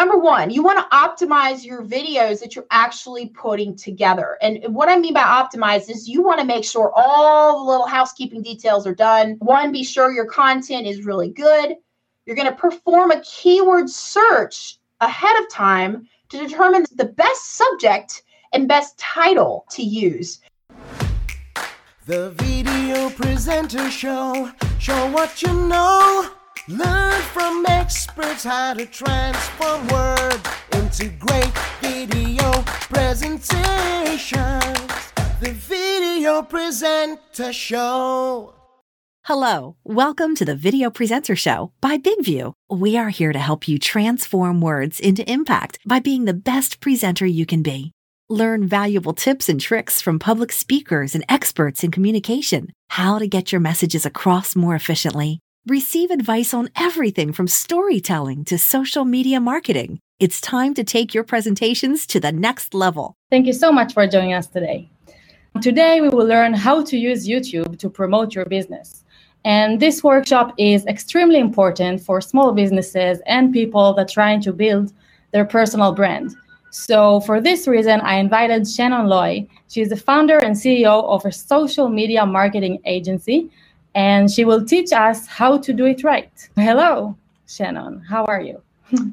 Number one, you want to optimize your videos that you're actually putting together. And what I mean by optimize is you want to make sure all the little housekeeping details are done. One, be sure your content is really good. You're going to perform a keyword search ahead of time to determine the best subject and best title to use. The Video Presenter Show. Show what you know. Learn from experts how to transform word into great video presentations. The Video Presenter Show. Hello, welcome to the Video Presenter Show by BigVu. We are here to help you transform words into impact by being the best presenter you can be. Learn valuable tips and tricks from public speakers and experts in communication, how to get your messages across more efficiently. Receive advice on everything from storytelling to social media marketing. It's time to take your presentations to the next level. Thank you so much for joining us today. Today, we will learn how to use YouTube to promote your business. And this workshop is extremely important for small businesses and people that are trying to build their personal brand. So for this reason, I invited Shannon Loy. She's the founder and CEO of a social media marketing agency, and she will teach us how to do it right. Hello, Shannon. How are you?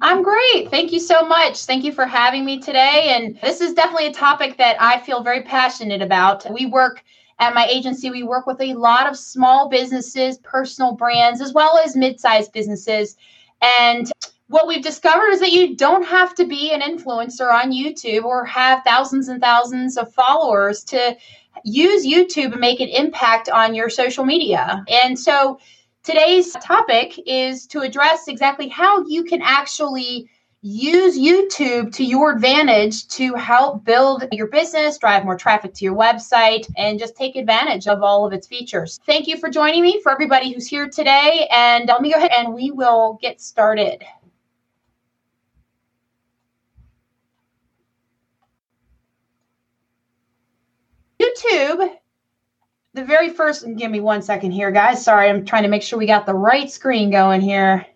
I'm great. Thank you so much. Thank you for having me today. And this is definitely a topic that I feel very passionate about. We work at my agency. We work with a lot of small businesses, personal brands, as well as mid-sized businesses. And what we've discovered is that you don't have to be an influencer on YouTube or have thousands and thousands of followers to use YouTube and make an impact on your social media. And so today's topic is to address exactly how you can actually use YouTube to your advantage to help build your business, drive more traffic to your website, and just take advantage of all of its features. Thank you for joining me, for everybody who's here today. And let me go ahead and we will get started. YouTube, the very first, give me one second here, guys. Sorry, I'm trying to make sure we got the right screen going here.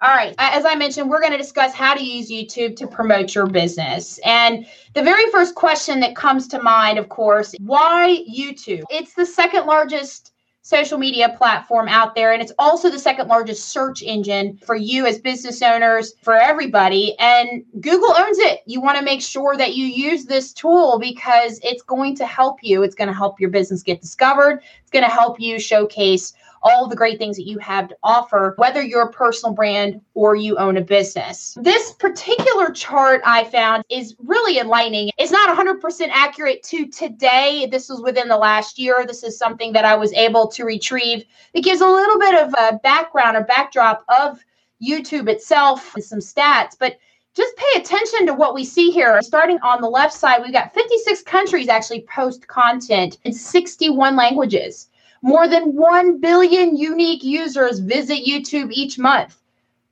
All right. As I mentioned, we're going to discuss how to use YouTube to promote your business. And the very first question that comes to mind, of course, why YouTube? It's the second largest social media platform out there. And it's also the second largest search engine for you as business owners, for everybody. And Google owns it. You want to make sure that you use this tool because it's going to help you. It's going to help your business get discovered. It's going to help you showcase all the great things that you have to offer, whether you're a personal brand or you own a business. This particular chart I found is really enlightening. It's not 100% accurate to today. This was within the last year. This is something that I was able to retrieve. It gives a little bit of a background or backdrop of YouTube itself and some stats, but just pay attention to what we see here. Starting on the left side, we've got 56 countries actually post content in 61 languages. More than 1 billion unique users visit YouTube each month.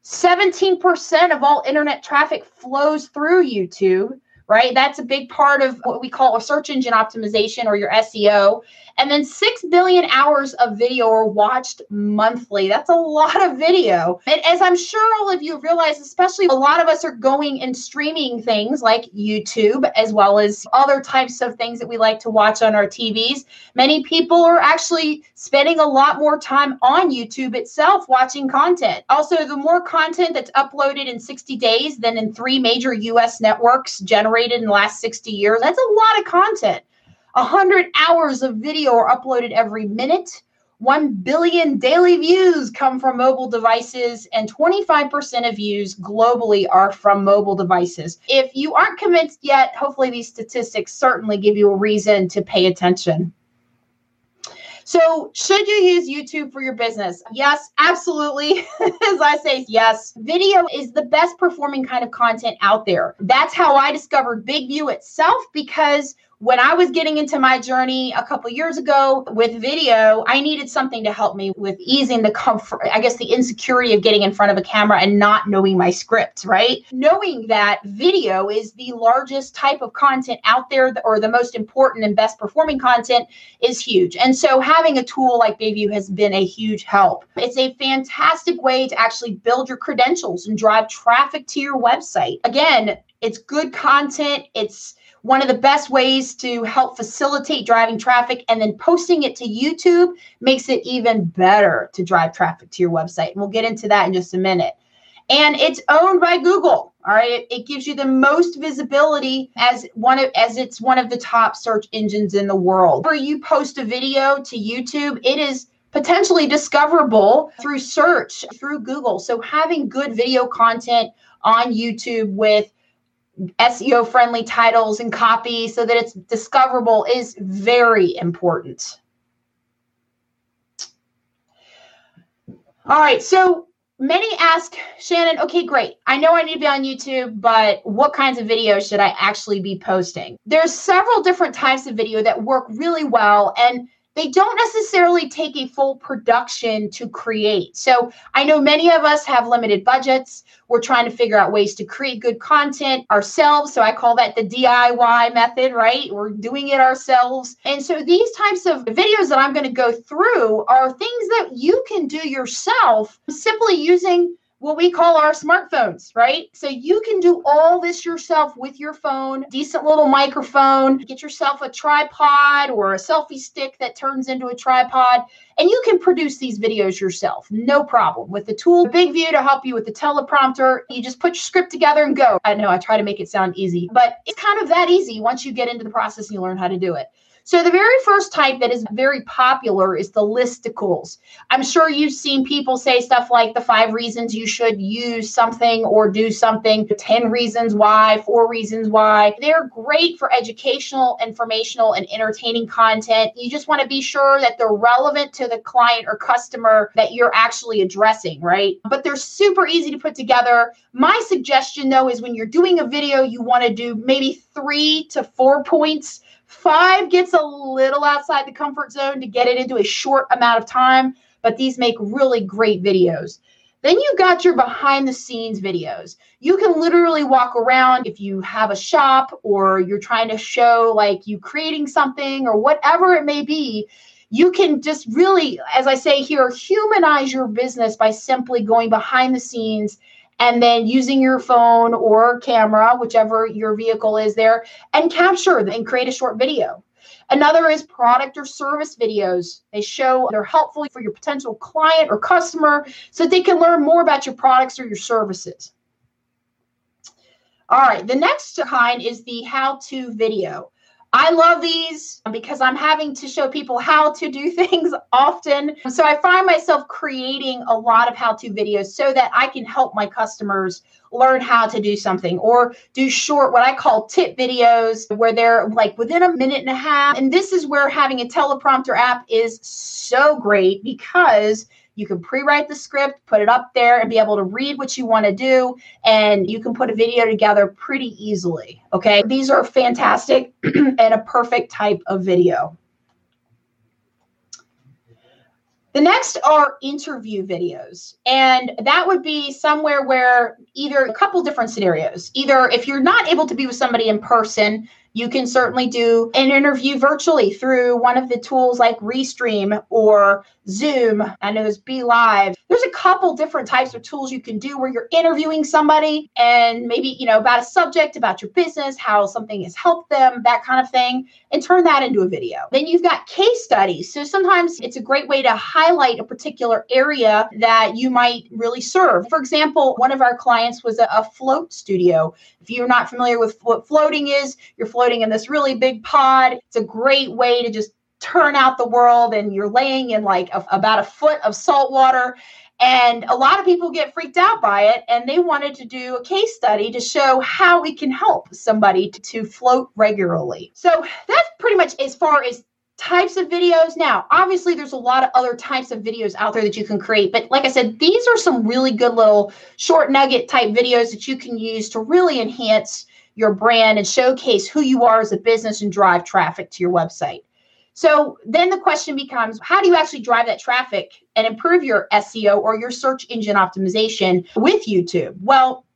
17% of all internet traffic flows through YouTube, right? That's a big part of what we call a search engine optimization or your SEO. And then 6 billion hours of video are watched monthly. That's a lot of video. And as I'm sure all of you realize, especially a lot of us are going and streaming things like YouTube, as well as other types of things that we like to watch on our TVs. Many people are actually spending a lot more time on YouTube itself watching content. Also, the more content that's uploaded in 60 days than in 3 major U.S. networks generated in the last 60 years, that's a lot of content. 100 hours of video are uploaded every minute. 1 billion daily views come from mobile devices, and 25% of views globally are from mobile devices. If you aren't convinced yet, hopefully these statistics certainly give you a reason to pay attention. So, should you use YouTube for your business? Yes, absolutely. As I say, yes. Video is the best performing kind of content out there. That's how I discovered BigVu itself, because When I was getting into my journey a couple years ago with video, I needed something to help me with easing the comfort, I guess the insecurity of getting in front of a camera and not knowing my script, right? Knowing that video is the largest type of content out there, or the most important and best performing content, is huge. And so having a tool like BigVu has been a huge help. It's a fantastic way to actually build your credentials and drive traffic to your website. Again, it's good content. It's one of the best ways to help facilitate driving traffic, and then posting it to YouTube makes it even better to drive traffic to your website. And we'll get into that in just a minute. And it's owned by Google. All right. It gives you the most visibility as it's one of the top search engines in the world. Where you post a video to YouTube, it is potentially discoverable through search, through Google. So having good video content on YouTube with SEO friendly titles and copy so that it's discoverable is very important. All right. So many ask, Shannon, okay, great. I know I need to be on YouTube, but what kinds of videos should I actually be posting? There's several different types of video that work really well, and they don't necessarily take a full production to create. So I know many of us have limited budgets. We're trying to figure out ways to create good content ourselves. So I call that the DIY method, right? We're doing it ourselves. And so these types of videos that I'm going to go through are things that you can do yourself simply using what we call our smartphones, right? So you can do all this yourself with your phone, decent little microphone, get yourself a tripod or a selfie stick that turns into a tripod, and you can produce these videos yourself, no problem. With the tool BigVu to help you with the teleprompter, you just put your script together and go. I know I try to make it sound easy, but it's kind of that easy once you get into the process and you learn how to do it. So the very first type that is very popular is the listicles. I'm sure you've seen people say stuff like the 5 reasons you should use something or do something, 10 reasons why, 4 reasons why. They're great for educational, informational, and entertaining content. You just want to be sure that they're relevant to the client or customer that you're actually addressing, right? But they're super easy to put together. My suggestion, though, is when you're doing a video, you want to do maybe 3 to 4 points. 5 gets a little outside the comfort zone to get it into a short amount of time, but these make really great videos. Then you got your behind the scenes videos. You can literally walk around if you have a shop or you're trying to show like you creating something or whatever it may be. You can just really, as I say here, humanize your business by simply going behind the scenes and then using your phone or camera, whichever your vehicle is there, and capture and create a short video. Another is product or service videos. They show they're helpful for your potential client or customer so that they can learn more about your products or your services. All right, the next kind is the how-to video. I love these because I'm having to show people how to do things often. So I find myself creating a lot of how-to videos so that I can help my customers learn how to do something, or do short, what I call tip videos, where they're like within a minute and a half. And this is where having a teleprompter app is so great, because you can pre-write the script, put it up there, and be able to read what you want to do. And you can put a video together pretty easily. Okay. These are fantastic and a perfect type of video. The next are interview videos. And that would be somewhere where either a couple different scenarios, either if you're not able to be with somebody in person, you can certainly do an interview virtually through one of the tools like Restream or Zoom. I know there's BeLive. There's a couple different types of tools you can do where you're interviewing somebody and maybe, about a subject, about your business, how something has helped them, that kind of thing, and turn that into a video. Then you've got case studies. So sometimes it's a great way to highlight a particular area that you might really serve. For example, one of our clients was a float studio. If you're not familiar with what floating is, you're floating in this really big pod. It's a great way to just turn out the world, and you're laying in like about a foot of salt water. And a lot of people get freaked out by it, and they wanted to do a case study to show how we can help somebody to float regularly. So that's pretty much as far as types of videos. Now, obviously, there's a lot of other types of videos out there that you can create. But like I said, these are some really good little short nugget type videos that you can use to really enhance your brand and showcase who you are as a business and drive traffic to your website. So then the question becomes, how do you actually drive that traffic and improve your SEO or your search engine optimization with YouTube? Well,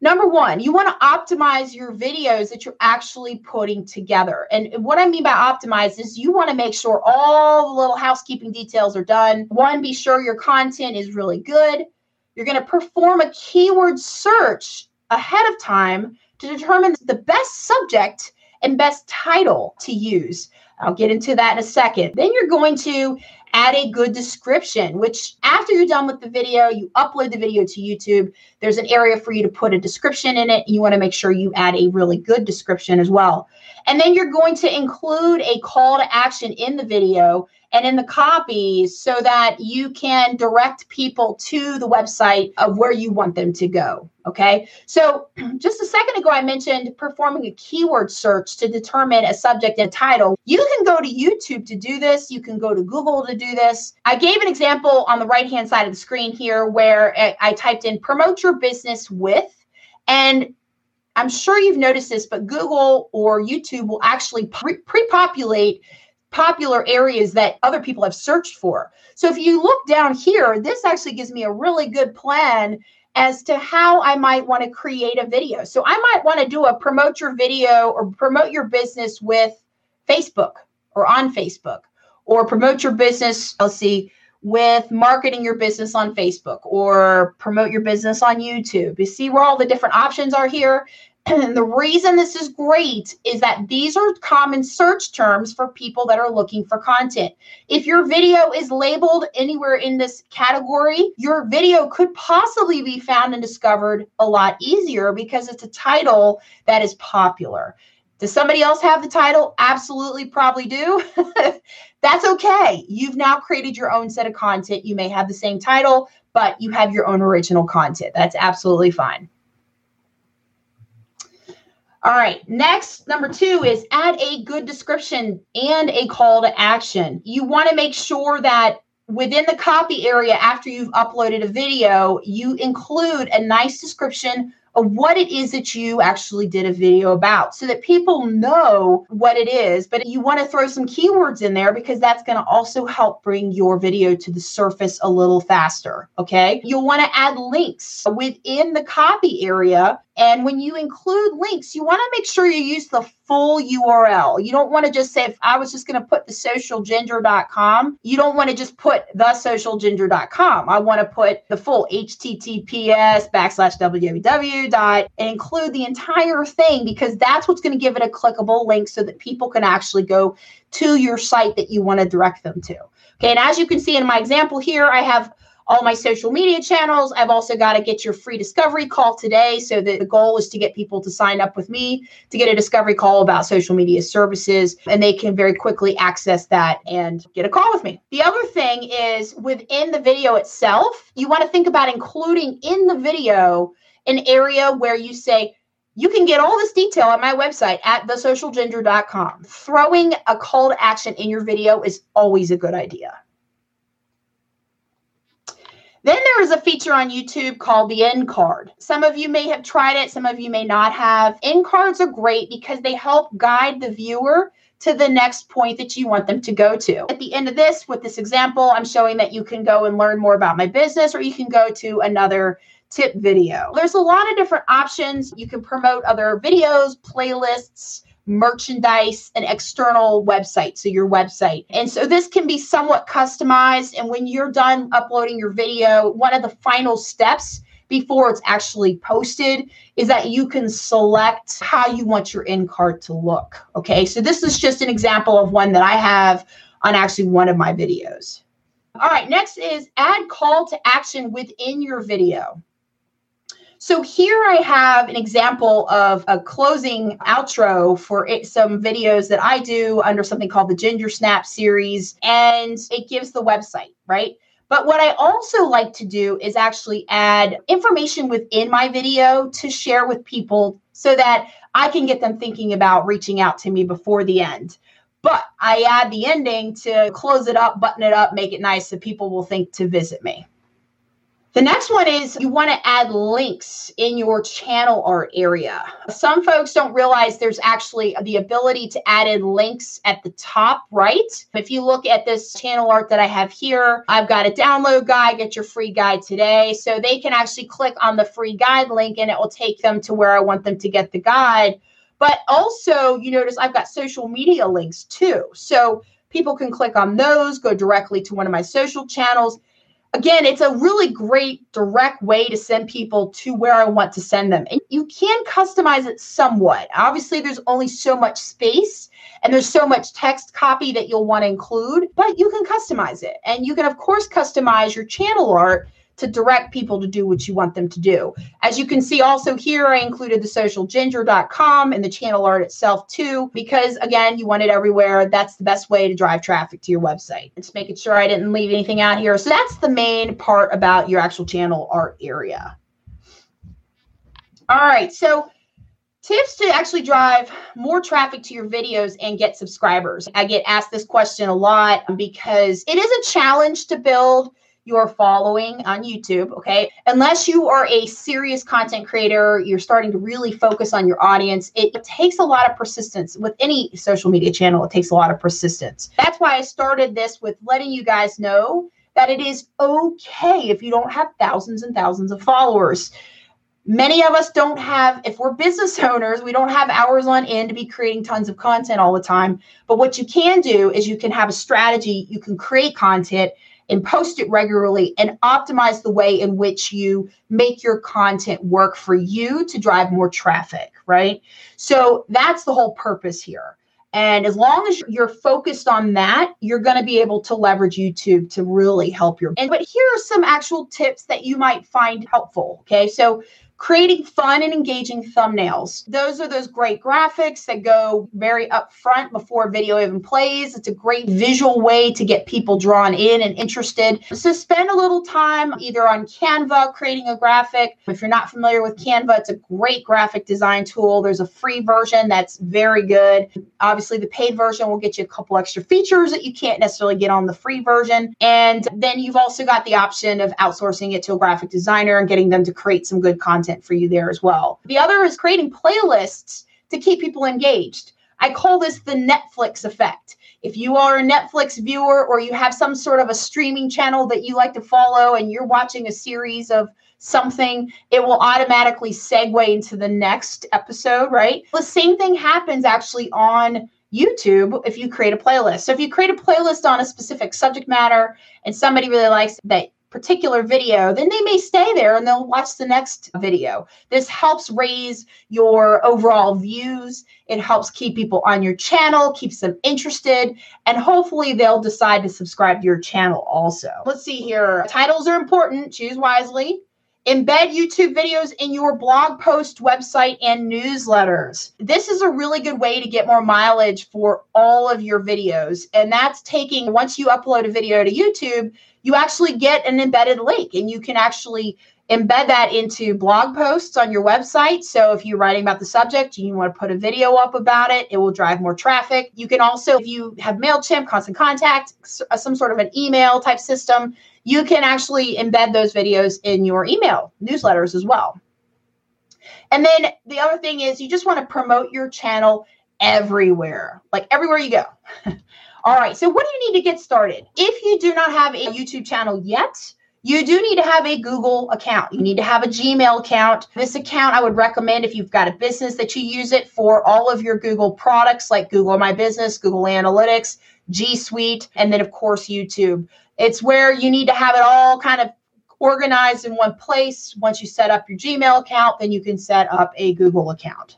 number one, you want to optimize your videos that you're actually putting together. And what I mean by optimize is you want to make sure all the little housekeeping details are done. One, be sure your content is really good. You're going to perform a keyword search ahead of time to determine the best subject and best title to use. I'll get into that in a second. Then you're going to add a good description, which after you're done with the video, you upload the video to YouTube. There's an area for you to put a description in it. You want to make sure you add a really good description as well. And then you're going to include a call to action in the video and in the copy so that you can direct people to the website of where you want them to go. Okay. So just a second ago, I mentioned performing a keyword search to determine a subject and title. You can go to YouTube to do this. You can go to Google to do this. I gave an example on the right-hand side of the screen here where I typed in promote your business with, and I'm sure you've noticed this, but Google or YouTube will actually pre-populate popular areas that other people have searched for. So if you look down here, this actually gives me a really good plan as to how I might want to create a video. So I might want to do a promote your video or promote your business with Facebook or on Facebook, or promote your business, let's see, with marketing your business on Facebook, or promote your business on YouTube. You see where all the different options are here? And the reason this is great is that these are common search terms for people that are looking for content. If your video is labeled anywhere in this category, your video could possibly be found and discovered a lot easier because it's a title that is popular. Does somebody else have the title? Absolutely, probably do. That's okay. You've now created your own set of content. You may have the same title, but you have your own original content. That's absolutely fine. All right, next, number two is add a good description and a call to action. You want to make sure that within the copy area after you've uploaded a video, you include a nice description of what it is that you actually did a video about so that people know what it is. But you want to throw some keywords in there because that's going to also help bring your video to the surface a little faster, okay? You'll want to add links within the copy area. And when you include links, you want to make sure you use the full URL. You don't want to just say, if I was just going to put thesocialginger.com, you don't want to just put thesocialginger.com. I want to put the full https://www. and include the entire thing because that's what's going to give it a clickable link so that people can actually go to your site that you want to direct them to. Okay, and as you can see in my example here, I have all my social media channels. I've also got to get your free discovery call today. So the goal is to get people to sign up with me to get a discovery call about social media services, and they can very quickly access that and get a call with me. The other thing is within the video itself, you want to think about including in the video an area where you say, you can get all this detail on my website at thesocialginger.com. Throwing a call to action in your video is always a good idea. Then there is a feature on YouTube called the end card. Some of you may have tried it. Some of you may not have. End cards are great because they help guide the viewer to the next point that you want them to go to. At the end of this, with this example, I'm showing that you can go and learn more about my business, or you can go to another tip video. There's a lot of different options. You can promote other videos, playlists, merchandise, and external website, so your website. And so this can be somewhat customized. And when you're done uploading your video, one of the final steps before it's actually posted is that you can select how you want your end card to look. Okay, so this is just an example of one that I have on actually one of my videos. All right, next is add call to action within your video. So here I have an example of a closing outro for some videos that I do under something called the Ginger Snap series, and it gives the website, right? But what I also like to do is actually add information within my video to share with people so that I can get them thinking about reaching out to me before the end. But I add the ending to close it up, button it up, make it nice so people will think to visit me. The next one is you want to add links in your channel art area. Some folks don't realize there's actually the ability to add in links at the top right. If you look at this channel art that I have here, I've got a download guide, get your free guide today. So they can actually click on the free guide link and it will take them to where I want them to get the guide. But also, you notice I've got social media links too. So people can click on those, go directly to one of my social channels. Again, it's a really great direct way to send people to where I want to send them. And you can customize it somewhat. Obviously, there's only so much space and there's so much text copy that you'll want to include, but you can customize it. And you can, of course, customize your channel art to direct people to do what you want them to do. As you can see also here, I included the socialginger.com and the channel art itself too, because again, you want it everywhere. That's the best way to drive traffic to your website. Just making sure I didn't leave anything out here. So that's the main part about your actual channel art area. All right, so tips to actually drive more traffic to your videos and get subscribers. I get asked this question a lot because it is a challenge to build your following on YouTube, okay? Unless you are a serious content creator, you're starting to really focus on your audience, it takes a lot of persistence. With any social media channel, it takes a lot of persistence. That's why I started this with letting you guys know that it is okay if you don't have thousands and thousands of followers. Many of us don't have, if we're business owners, we don't have hours on end to be creating tons of content all the time. But what you can do is you can have a strategy, you can create content and post it regularly and optimize the way in which you make your content work for you to drive more traffic, right? So that's the whole purpose here. And as long as you're focused on that, you're going to be able to leverage YouTube to really help your. But here are some actual tips that you might find helpful, okay? So creating fun and engaging thumbnails. Those are those great graphics that go very upfront before a video even plays. It's a great visual way to get people drawn in and interested. So spend a little time either on Canva creating a graphic. If you're not familiar with Canva, it's a great graphic design tool. There's a free version that's very good. Obviously, the paid version will get you a couple extra features that you can't necessarily get on the free version. And then you've also got the option of outsourcing it to a graphic designer and getting them to create some good content for you there as well. The other is creating playlists to keep people engaged. I call this the Netflix effect. If you are a Netflix viewer or you have some sort of a streaming channel that you like to follow and you're watching a series of something, it will automatically segue into the next episode, right? The same thing happens actually on YouTube if you create a playlist. So if you create a playlist on a specific subject matter and somebody really likes that particular video, then they may stay there and they'll watch the next video. This helps raise your overall views. It helps keep people on your channel, keeps them interested, and hopefully they'll decide to subscribe to your channel also. Let's see here. Titles are important. Choose wisely. Embed YouTube videos in your blog post, website, and newsletters. This is a really good way to get more mileage for all of your videos. And that's taking, once you upload a video to YouTube, you actually get an embedded link and you can actually embed that into blog posts on your website. So if you're writing about the subject and you want to put a video up about it, it will drive more traffic. You can also, if you have MailChimp, Constant Contact, some sort of an email type system, you can actually embed those videos in your email newsletters as well. And then the other thing is you just want to promote your channel everywhere, like everywhere you go. All right, so what do you need to get started? If you do not have a YouTube channel yet, you do need to have a Google account. You need to have a Gmail account. This account I would recommend if you've got a business that you use it for all of your Google products like Google My Business, Google Analytics, G Suite, and then of course YouTube. It's where you need to have it all kind of organized in one place. Once you set up your Gmail account, then you can set up a Google account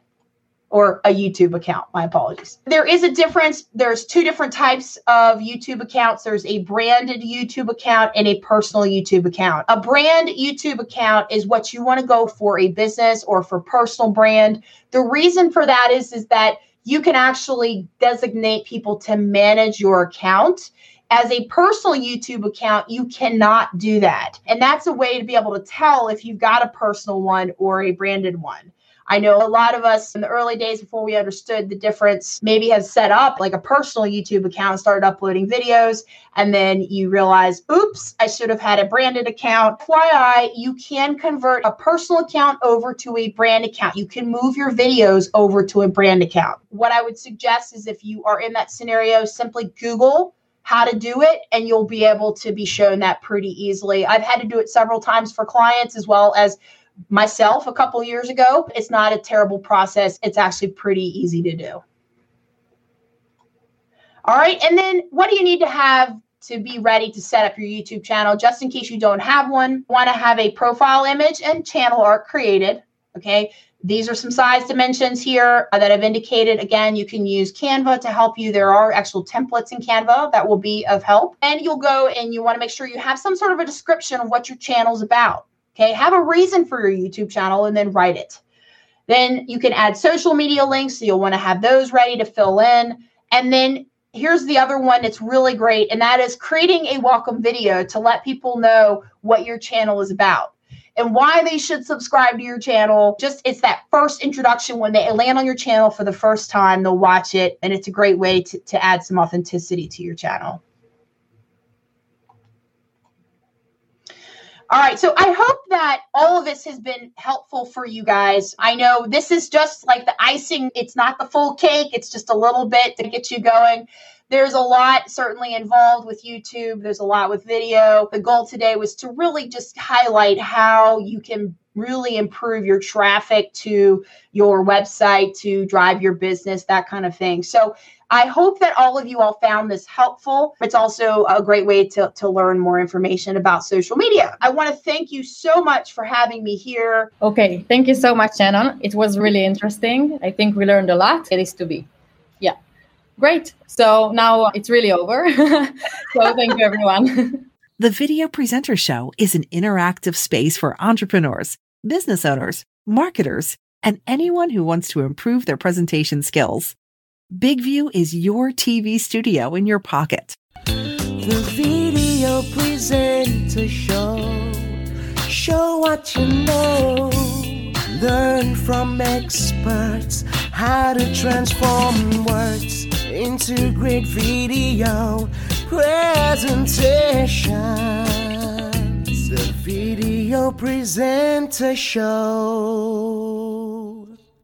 or a YouTube account. My apologies. There is a difference. There's two different types of YouTube accounts. There's a branded YouTube account and a personal YouTube account. A brand YouTube account is what you want to go for a business or for personal brand. The reason for that is that you can actually designate people to manage your account. As a personal YouTube account, you cannot do that. And that's a way to be able to tell if you've got a personal one or a branded one. I know a lot of us in the early days before we understood the difference, maybe have set up like a personal YouTube account, started uploading videos, and then you realize, oops, I should have had a branded account. FYI, you can convert a personal account over to a brand account. You can move your videos over to a brand account. What I would suggest is if you are in that scenario, simply Google how to do it, and you'll be able to be shown that pretty easily. I've had to do it several times for clients as well as myself a couple years ago. It's not a terrible process. It's actually pretty easy to do. All right. And then what do you need to have to be ready to set up your YouTube channel? Just in case you don't have one, want to have a profile image and channel art created. Okay. These are some size dimensions here that I've indicated. Again, you can use Canva to help you. There are actual templates in Canva that will be of help. And you'll go and you want to make sure you have some sort of a description of what your channel's about. Okay, have a reason for your YouTube channel and then write it. Then you can add social media links. So you'll want to have those ready to fill in. And then here's the other one that's really great. And that is creating a welcome video to let people know what your channel is about and why they should subscribe to your channel. Just it's that first introduction when they land on your channel for the first time, they'll watch it. And it's a great way to add some authenticity to your channel. All right. So I hope that all of this has been helpful for you guys. I know this is just like the icing. It's not the full cake. It's just a little bit to get you going. There's a lot certainly involved with YouTube. There's a lot with video. The goal today was to really just highlight how you can really improve your traffic to your website, to drive your business, that kind of thing. So I hope that all of you all found this helpful. It's also a great way to learn more information about social media. I want to thank you so much for having me here. Okay. Thank you so much, Shannon. It was really interesting. I think we learned a lot. It is to be. Yeah. Great. So now it's really over. So thank you, everyone. The Video Presenter Show is an interactive space for entrepreneurs, business owners, marketers, and anyone who wants to improve their presentation skills. BigVu is your TV studio in your pocket. The Video Presenter Show. Show what you know. Learn from experts how to transform words into great video presentations. The Video Presenter Show.